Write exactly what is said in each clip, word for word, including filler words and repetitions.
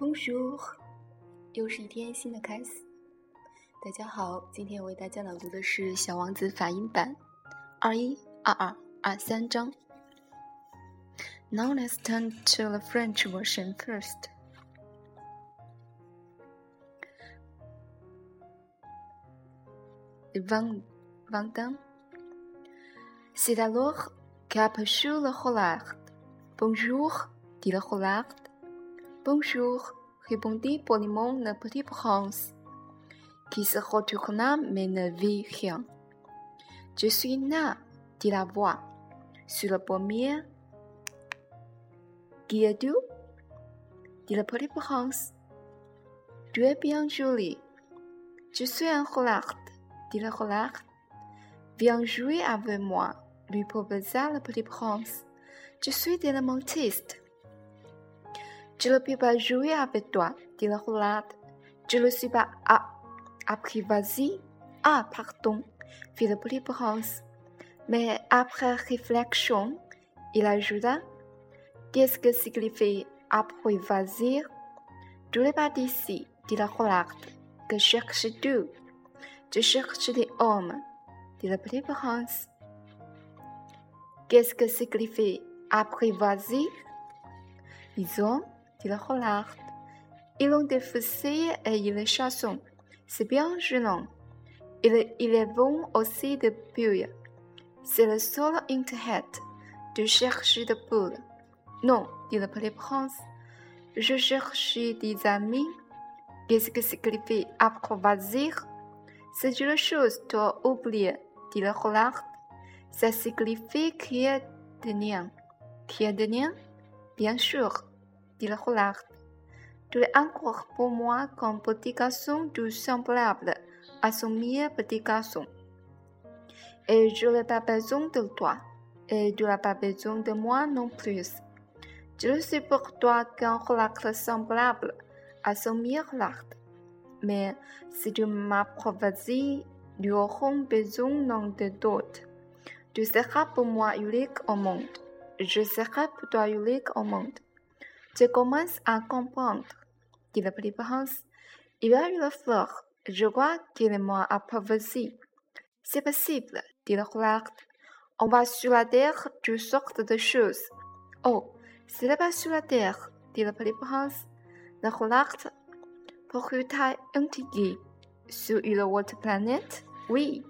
Bonjour， 又是一天新的开始。大家好，今天为大家朗读的是《小王子》法音版二一、二二、二三章。Now let's turn to the French version first. Vendôme. C'est alors qu'aperçut le Hollard. Bonjour, dit le Hollard.Bonjour, répondit poliment le petit prince, qui se retourna mais ne vit rien. Je suis là, dit la voix. Sur le premier. Qui es-tu? Dit le petit prince. Tu es bien joli. Je suis un Hollard, dit le Hollard. Viens jouer avec moi, lui proposa le petit prince. Je suis tellement triste.Je ne peux pas jouer avec toi, dit le Hollard. Je ne suis pas apprivoisé. Ah, pardon, fit le petit prince. Mais après réflexion, il ajouta, qu'est-ce que signifie apprivoiser? Tu n'es pas d'ici, dit le Hollard. Que cherches-tu? Je cherche des hommes, dit le petit prince. Qu'est-ce que signifie apprivoiser? Ils ont,dit le Hollard. Ils ont des fusils et ils les chassent. C'est bien gênant. Ils, ils vont aussi des bulles. C'est le seul intérêt de chercher des bulles. Non, dit le petit prince. Je cherche des amis. Qu'est-ce que signifie apprivoiser? C'est une chose à oublier, dit le Hollard. Ça signifie qu'il y a des liens. Qu'il y a des liens? Bien sûr.dit le Hollard. Tu es encore pour moi comme petit garçon tout semblable à son meilleur petit garçon. Et je n'ai pas besoin de toi, et tu n'as pas besoin de moi non plus. Je suis pour toi qu'un Hollard semblable à son meilleur Hollard. Mais si tu m'apprivoises, nous aurons besoin l'un de l'autre. Tu seras pour moi unique au monde. Je serai pour toi unique au monde.Je commence à comprendre, dit le petit prince. Il y a une fleur, je crois qu'il m'a apprivoisé. C'est possible, dit le Hollard. On va sur la terre toutes sortes de choses. Oh, ce n'est pas sur la terre, dit le petit prince. Le Hollard, pourquoi t'as intrigué? Sur une autre planète? Oui.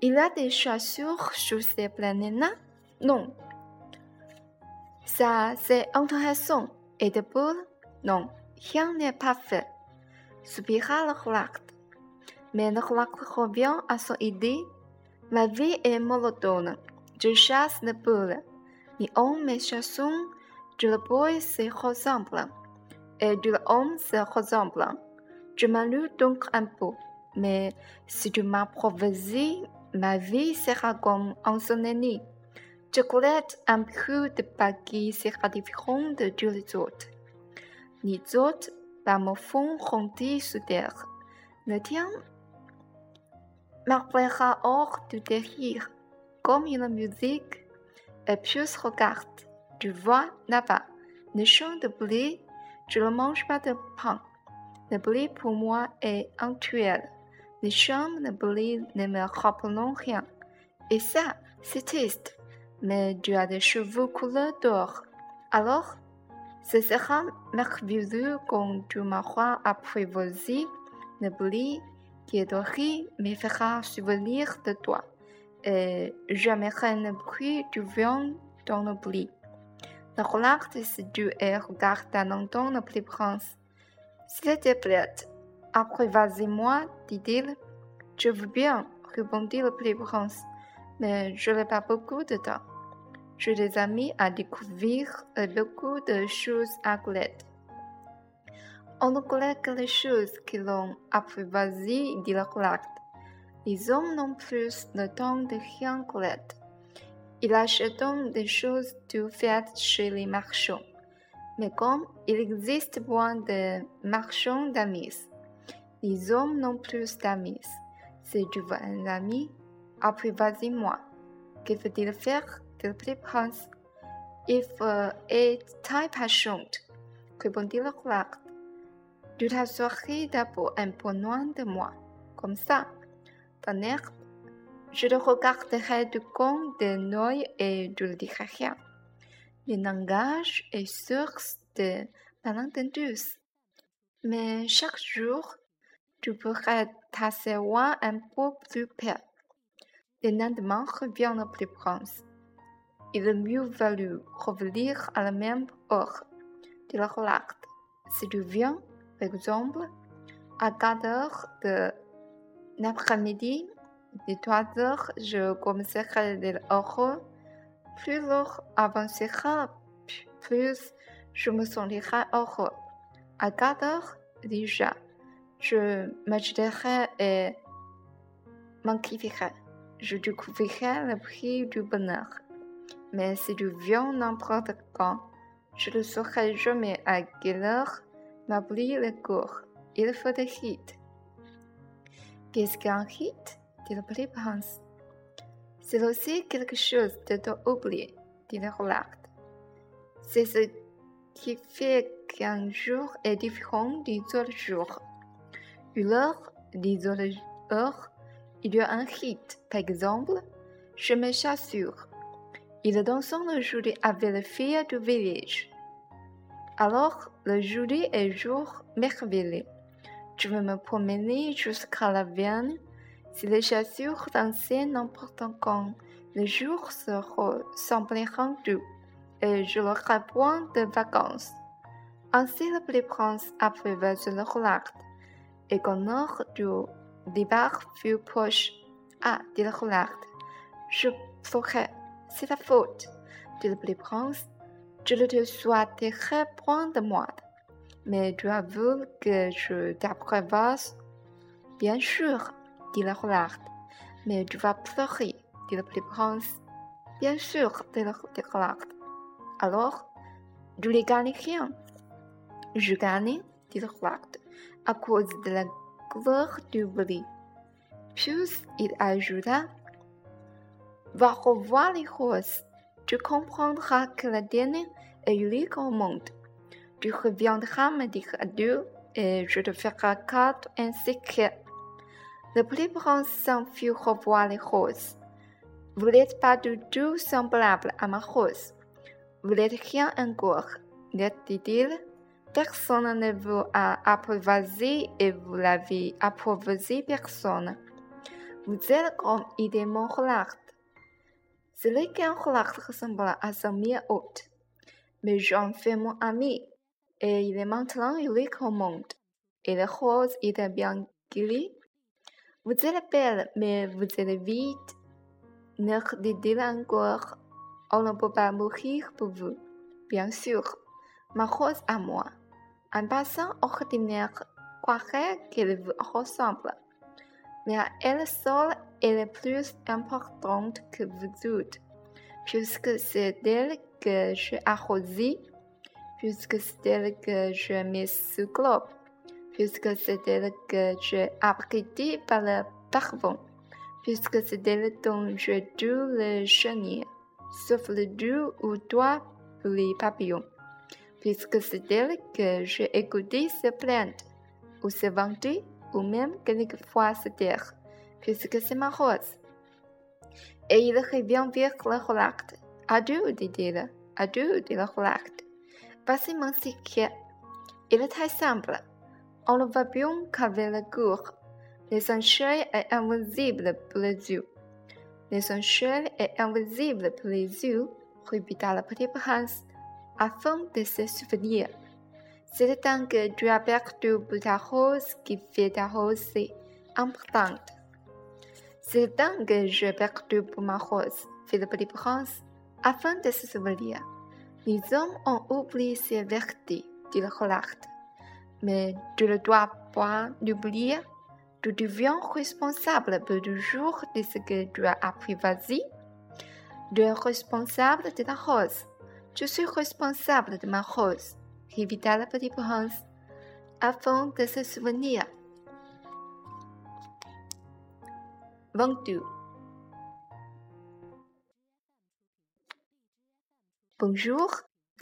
Il y a des chasseurs sur ces planètes-là? Non.Ça, c'est intéressant. Et de boules? Non, rien n'est parfait. Soupira le Hollard. Mais le Hollard revient à son idée. Ma vie est monotone. Je chasse les boules. Ni homme et chassons, tous les boules se ressemblent. Et tous les hommes se ressemblent. Je m'ennuie donc un peu. Mais si tu m'apprivoises, ma vie sera comme en son année.Je collecte un peu de paquets sera différent de tous les autres. Les autres, par me font rentrer sous terre. Le tien m'arrêtera hors de derrière, comme une musique, et puis se regarde. Tu vois, là-bas, le champ de blé, je ne mange pas de pain. Le blé pour moi est un tuel. Les champs de blé ne me rappellent rien. Et ça, c'est triste.Mais tu as des cheveux couleur d'or. Alors, ce sera merveilleux quand tu m'auras apprivoisé le blé qui est doré me fera souvenir de toi. Et j'aimerais le bruit du vent dans le blé. Le Hollard se tut et regarda longtemps le petit prince. S'il te plaît, apprivoisez-moi, dit-il. Je veux bien, répondit le petit prince, mais je n'ai pas beaucoup de temps.J'ai des amis à découvrir et beaucoup de choses à collecter. On ne collecte que les choses qui l'ont apprivoisé, dit le Hollard. Les hommes n'ont plus le temps de rien collecter. Ils achètent des choses toutes faites chez les marchands. Mais comme il existe moins de marchands d'amis, les hommes n'ont plus d'amis. Si tu veux un ami, apprivoisez-moi. Que faut-il faire?Le petit prince, il faut être très patient. قبنديلك وقت. Du t'as sorti d'abord un peu loin de moi. Comme ça, ton air, je te regarderai du coin de l'œil et je ne dirai rien. Le langage est source de malentendus. Mais chaque jour, tu pourras t'asseoir un peu plus près. Le lendemain revient le plus proche. Il est mieux valu revenir à la même heure. Tu le regardes. Si tu viens, par exemple, à quatre heures de l'après-midi, de trois heures, je commencerai les heures. Plus l'heure avancera, plus je me sentirai heureux. À quatre heures, déjà, je m'agiterai et m'inquiéterai. Je découvrirai le prix du bonheur. Mais si tu viens n'importe quand, je ne saurai jamais à quelle heure m'abrit le cours. Il faut des hits. Qu'est-ce qu'un hit? Dit le prépense. C'est aussi quelque chose de t'oublier, dit le regarde. C'est ce qui fait qu'un jour est différent des autres jours. Une heure, des autres heures, il y a un hit. Par exemple, je me chassure. Il est dansé le jeudi avec les filles du village. Alors, le jeudi est jour merveilleux. Je vais me promener jusqu'à la Vienne. Si les chasseurs dansaient n'importe quand, les jours se ressembleront tous, et je n'aurai point de vacances. Ainsi, le petit prince aperçut se le regarde, et quand l'heure du départ fut proche, ah, dit le regarde, je ferai, c'est ta faute, dit le petit prince, je ne te souhaiterai point de moi, mais tu avoues que je t'apprécie, bien sûr. Dit le regarde, mais tu vas pleurer, dit le petit prince. Bien sûr, dit le regarde. Alors, tu ne gagnes rien. Je gagne, dit le regarde, à cause de la couleur du blé. Puis il ajouta, va revoir les roses. Tu comprendras que la dernière est unique au monde. Tu reviendras me dire adieu et je te ferai cadeau en secret.Le petit prince s'en fut revoir les roses. Vous n'êtes pas du tout semblable à ma rose. Vous n'êtes rien encore, leur dit-il. Personne ne vous a apprivoisé et vous n'avez apprivoisé personne. Vous êtes comme idée mon regard. Celui qu'un regard ressemble à son mien hôte. Mais j'en fais mon ami, et il est maintenant unique au monde. Et la rose est bien guérie.Vous êtes belle, mais vous êtes vide. Ne dites-le encore, on ne peut pas mourir pour vous. Bien sûr, ma rose à moi. Un passant ordinaire croirait qu'elle vous ressemble. Mais à elle seule, elle est plus importante que vous autres, puisque c'est d'elle que je arrosé, puisque c'est d'elle que je mets sous globe.Puisque c'est elle que j'ai abrité par le parfum, puisque c'est elle dont je dois le chenir, sauf le doux ou doigt pour les papillons, puisque c'est elle que j'ai écouté se plaindre, ou se vanter, ou même quelquefois se taire, puisque c'est ma rose. Et il revient vers le regard. Adieu, dit-il, adieu, dit le regard. Voici mon secret. Il est très simple.On ne voit bien qu'avec le corps. L'essentiel est invisible pour les yeux. L'essentiel est invisible pour les yeux, répéta le petit prince, afin de se souvenir. C'est le temps que tu as perdu pour ta rose qui fait ta rose si importante. C'est le temps que j'ai perdu pour ma rose, fit le petit prince, afin de se souvenir. Les hommes ont oublié ces vertus, dit le regard.Mais tu ne dois pas l'oublier, tu deviens responsable pour toujours de ce que tu as apprivoisé. Tu es responsable de ta rose. Je suis responsable de ma rose, répéta le petit prince, afin de se souvenir. vingt-deux. Bonjour,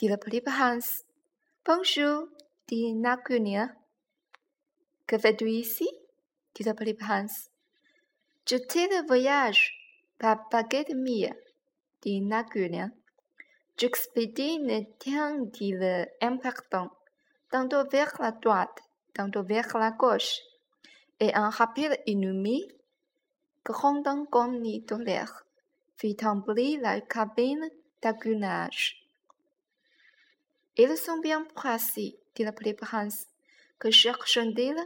dit le petit prince. Bonjour, dit Nakunia. Que fais-tu ici? dit Philippe Hans. Je t'ai de voyage, par paquet de mille, dit Nakunia. J'expédie une tentative importante, tantôt vers la droite, tantôt vers la gauche, et un rapide ennemi, grondant comme une tonnerre, fit tomber la cabine d'aiguillage.Ils sont bien placés, dit le Philippe Hans. Que cherchent-ils?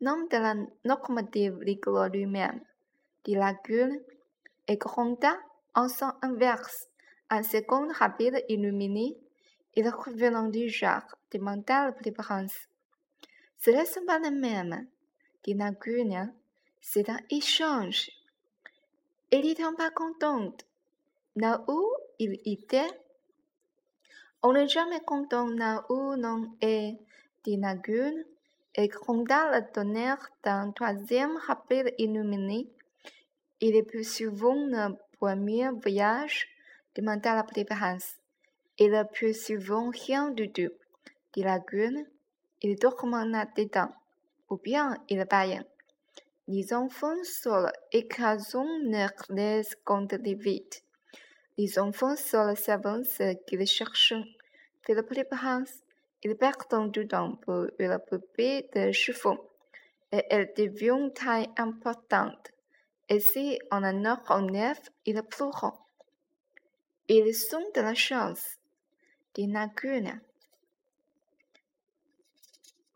Nom de la locomotive rigolo lui-même, dit la gueule, et gronda en sens inverse. Un second rapide illuminé, il revenant du genre, demanda le Philippe Hans. Ce ne sont pas les mêmes, dit la gueule. C'est un échange. Elle n'était pas contente. Là où il était?On n'est jamais content là où l'on est, dit Naguil, et gronda le tonnerre d'un troisième rapide illuminé. Il est plus souvent le premier voyage, demanda la Philippe Hans. Il est plus souvent rien du tout, dit Naguil. Il dorment là-dedans, ou bien il baille. Les enfants seuls écrasant leurs laisses contre les vitres.Les enfants seuls savent ce qu'ils cherchent. Fait le Philippe Hans, ils perdent du temps pour une poupée de chiffon, et elle devient très importante. Et si on en a neuf, ils pleurent. Ils sont de la chance, dit Naguil.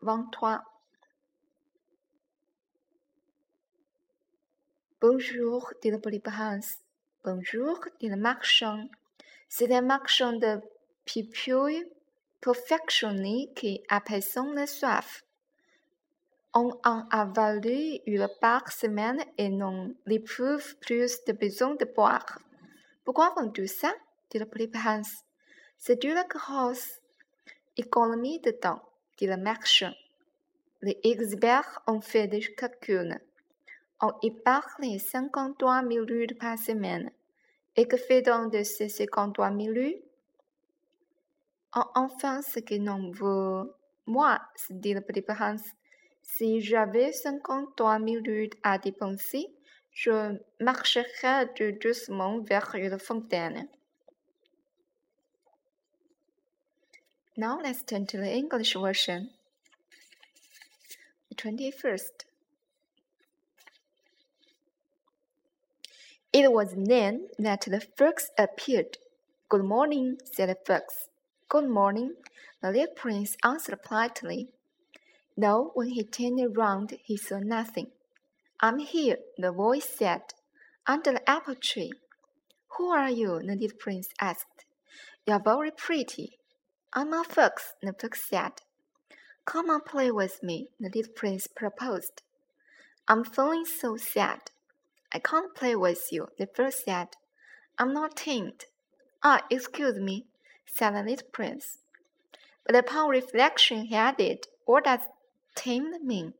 vingt-trois. Bonjour, dit le Philippe Hans.Bonjour, dit le marchand. C'est un marchand de pipouilles perfectionnées qui apaisent la soif. On en avale une par semaine et n'en éprouve plus de besoin de boire. Pourquoi vends-tu ça? dit le Philippe Hans. C'est de la grosse économie de temps, dit le marchand. Les experts ont fait des calculs.On épargne cinquante-trois minutes par semaine. Et que fait donc de ces cinquante-trois minutes? En enfin ce que l'on veut. Moi, se dit le Philippe Hans, si j'avais cinquante-trois minutes à dépenser, je marcherais tout doucement vers une fontaine. Now let's turn to the English version. The twenty-first.It was then that the fox appeared. Good morning, said the fox. Good morning, the little prince answered politely. Though when he turned around, he saw nothing. I'm here, the voice said, under the apple tree. Who are you? The little prince asked. You're very pretty. I'm a fox, the fox said. Come and play with me, the little prince proposed. I'm feeling so sad.I can't play with you, the fox said. I'm not tamed. Ah, excuse me, said the little prince. But upon reflection, he added, What does tamed mean?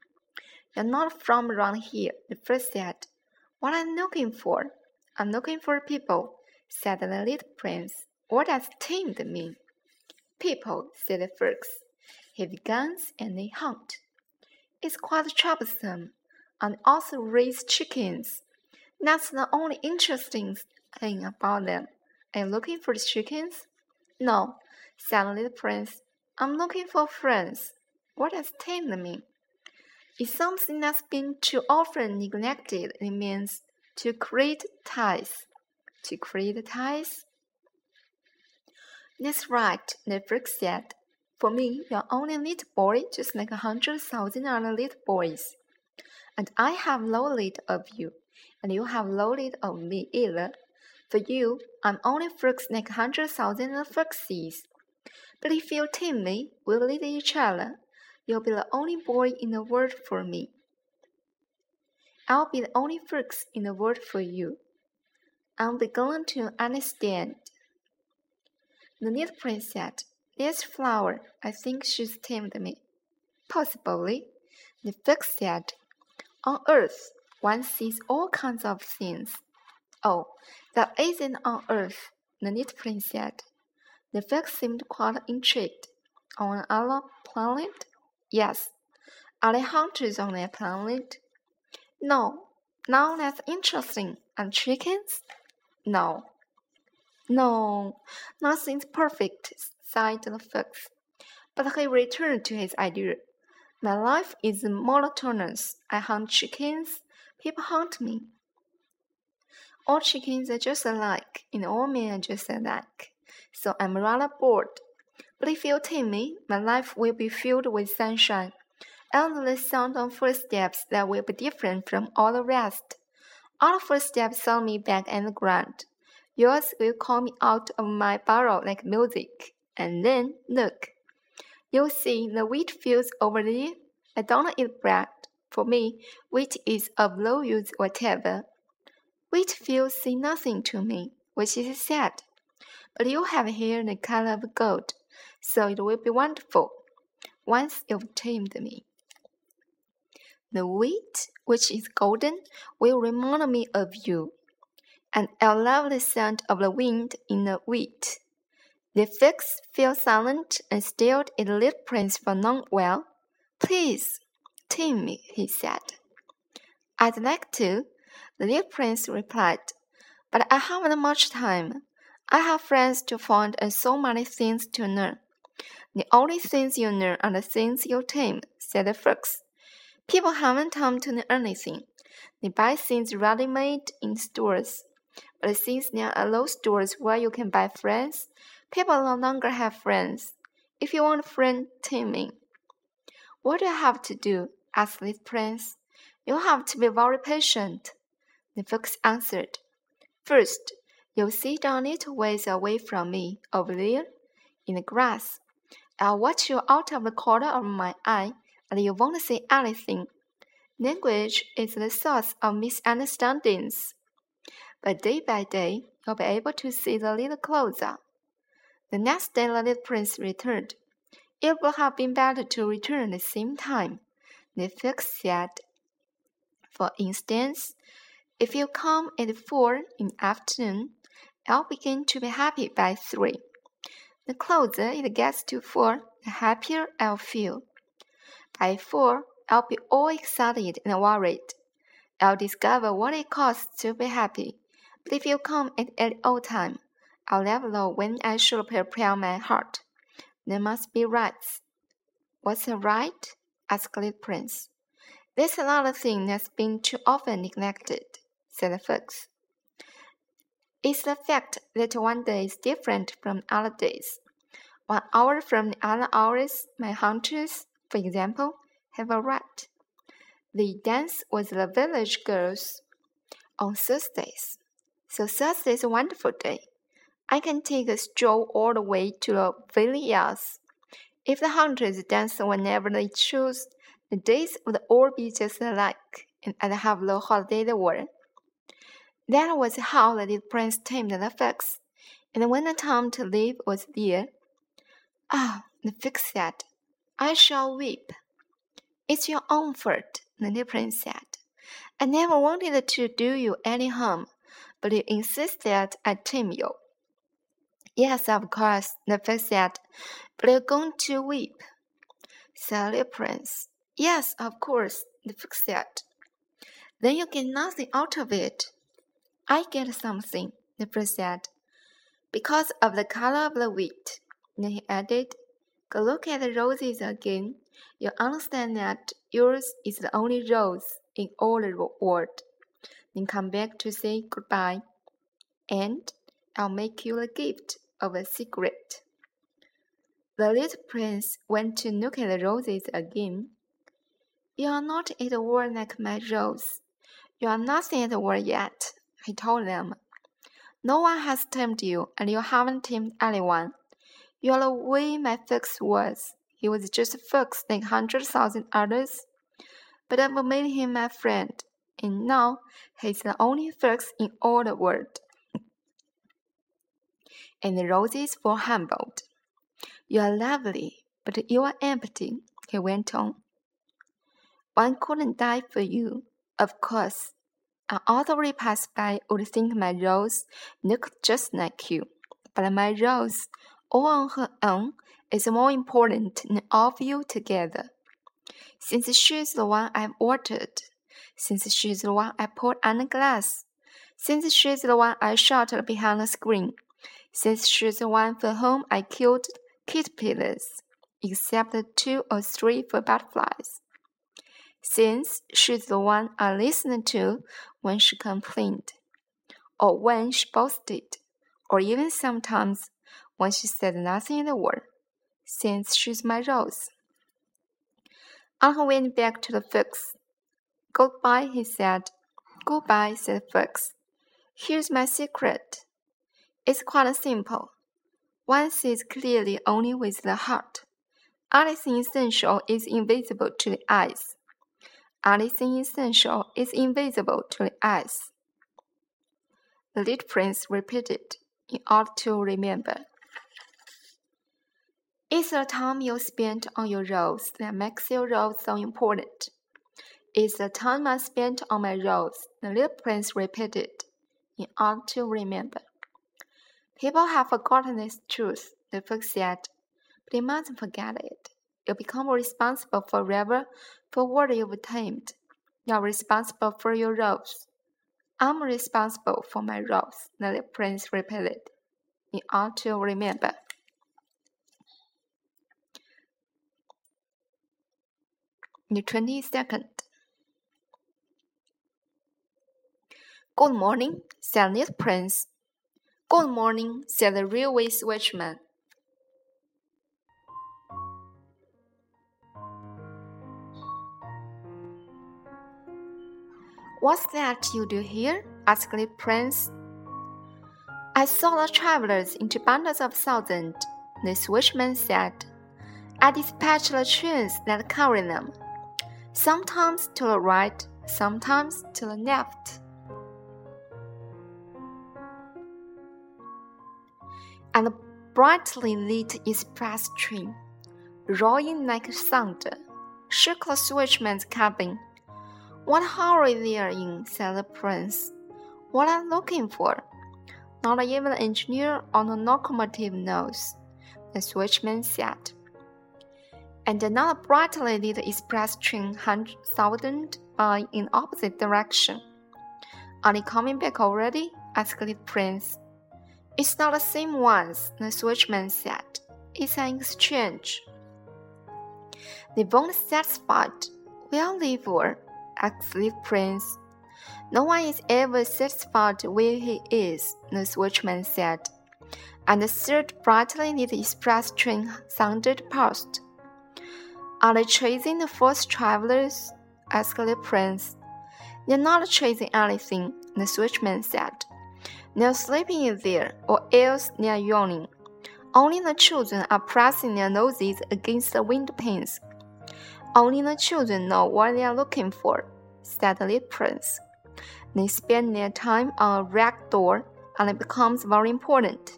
You're not from around here, the fox said. What am I looking for? I'm looking for people, said the little prince. What does tamed mean? People, said the fox. He begins and they hunt. It's quite troublesome, and also raise chickens.That's the only interesting thing about them. Are you looking for the chickens? No, said the little prince. I'm looking for friends. What does tame mean? It's something that's been too often neglected. It means to create ties. To create ties? That's right, the fox said. For me, you're only a little boy, just like a hundred thousand other little boys. And I have no need of you.And you have loaded on me either. For you, I'm only fox like a hundred thousand foxes. But if you tame me, we'll lead each other. You'll be the only boy in the world for me. I'll be the only fox in the world for you. I'm beginning to understand. The little prince said, This flower, I think she's tamed me. Possibly, the fox said, On earth.One sees all kinds of things. Oh, that isn't on earth, the little prince said. The fox seemed quite intrigued. on our planet? Yes. Are there hunters on their planet? No. Now that's interesting. And chickens? No. No. Nothing's perfect, sighed the fox. But he returned to his idea. My life is monotonous. I hunt chickens. People hunt me. All chickens are just alike, and all men are just alike. So I'm rather bored. But if you take me, my life will be filled with sunshine, endless sound of footsteps that will be different from all the rest. All the footsteps sound me back on the ground. Yours will call me out of my burrow like music. And then, look. You see the wheat fields over there? I don't eat bread. For me, wheat is of no use whatever. Wheat fields say nothing to me, which is sad. But you have here the color of gold, so it will be wonderful, once you've tamed me. The wheat, which is golden, will remind me of you, and I'll love the sound of the wind in the wheat. The fox fell silent and stared at the little prince for long while. Please, tame me, he said. I'd like to, the little prince replied, but I haven't much time. I have friends to find and so many things to learn. The only things you learn are the things you tame, said the fox. People haven't time to learn anything. They buy things ready-made in stores. But since there are no stores where you can buy friends, people no longer have friends. If you want a friend, tell me. What do I have to do? Asked the prince. You have to be very patient. The fox answered. First, you'll sit down a little ways away from me, over there, in the grass. I'll watch you out of the corner of my eye, and you won't see anything. Language is the source of misunderstandings. But day by day, you'll be able to see the little closer. The next day the little prince returned. It would have been better to return at the same time, the fox said. For instance, if you come at four in the afternoon, I'll begin to be happy by three. The closer it gets to four, the happier I'll feel. By four, I'll be all excited and worried. I'll discover what it costs to be happy. But if you come at any old time, I'll never know when I should prepare my heart. There must be rights. What's a right? Asked the prince. There's another thing that's been too often neglected, said the fox. It's the fact that one day is different from other days. One hour from the other hours, my hunters, for example, have a right. They dance with the village girls on Thursdays. So Thursday's a wonderful day. I can take a stroll all the way to the villas. If the hunters dance whenever they choose, the days would all be just alike, and I'd have no holiday in the world. That was how the little prince tamed the fox, and when the time to leave was there, ah, the fox said, I shall weep. It's your own fault, the little prince said. I never wanted to do you any harm, but you insist that I tame you. Yes, of course, the fox said, but you're going to weep, said the prince. Yes, of course, the fox said. Then you get nothing out of it. I get something, the prince said, because of the color of the wheat. Then he added, go look at the roses again. You understand that yours is the only rose in all the world. Then come back to say goodbye, and I'll make you the gift of a secret. The little prince went to look at the roses again. You are not at war like my rose. You are nothing at war yet, he told them. No one has tamed you, and you haven't tamed anyone. You are the way my fox was. He was just a fox like a hundred thousand others. But I've made him my friend, and now he's the only fox in all the world. And the roses were humbled. You are lovely, but you are empty, he went on. One couldn't die for you, of course. An ordinary passerby would think my rose looked just like you, but my rose, all on her own, is more important than all of you together. Since she's the one I watered, since she's the one I poured on the glass, since she's the one I shot behind the screen, since she's the one for whom I killed caterpillars, except two or three for butterflies. Since she's the one I listened to when she complained, or when she boasted, or even sometimes when she said nothing in the world, since she's my rose. On her way back to the fox. Goodbye, he said. Goodbye, said the fox. Here's my secret. It's quite simple. One sees clearly only with the heart. Anything essential is invisible to the eyes. Anything essential is invisible to the eyes. The little prince repeated in order to remember. It's the time you spend on your roles that makes your roles so important. It's the time I spent on my roles, the little prince repeated, in order to remember. People have forgotten this truth, the fox said, but you mustn't forget it. You become responsible forever for what you've tamed. You're responsible for your roles. I'm responsible for my roles, the little prince repeated, in order to remember.The twenty-second. Good morning, said the little prince. Good morning, said the railway switchman. What's that you do here? Asked the prince. I saw the travelers into bundles of thousands, the switchman said. I dispatched the trains that carry them.Sometimes to the right, sometimes to the left. And a brightly lit express train, rolling like thunder, shook the switchman's cabin. What hurry they are in, said the prince. What are they looking for? Not even the engineer on the locomotive knows, the switchman said.And another brightly lit express train thundered by in opposite direction. Are they coming back already? Asked the prince. It's not the same ones, the switchman said. It's an exchange. They won't satisfied. Where they were? Asked the prince. No one is ever satisfied where he is, the switchman said. And the third brightly lit express train thundered past.Are they chasing the fourth travelers? Asked the prince. They're not chasing anything, the switchman said. They're sleeping in there, or else they're yawning. Only the children are pressing their noses against the windpans. Only the children know what they're looking for, said the prince. They spend their time on a rack door, and it becomes very important.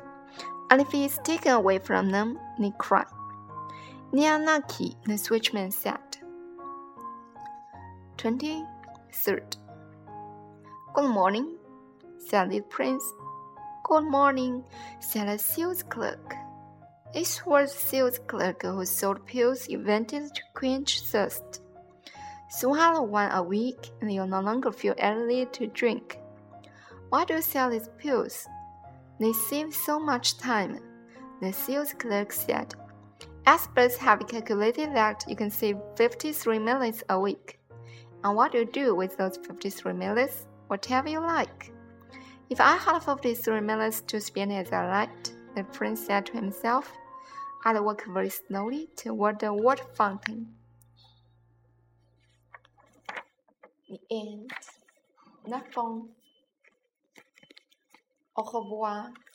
And if it's taken away from them, they cry.They are lucky, the switchman said. Twenty-third. Good morning, said the prince. Good morning, said a sales clerk. This was a sales clerk who sold pills invented to quench thirst. Swallow one a week, and you'll no longer feel able to drink. Why do you sell these pills? They save so much time, the sales clerk said.Experts have calculated that you can save fifty-three minutes a week. And what do you do with those fifty-three minutes? Whatever you like. If I had fifty-three minutes to spend as I liked, the prince said to himself, I'd walk very slowly toward the water fountain. The end. Not fun. Au revoir.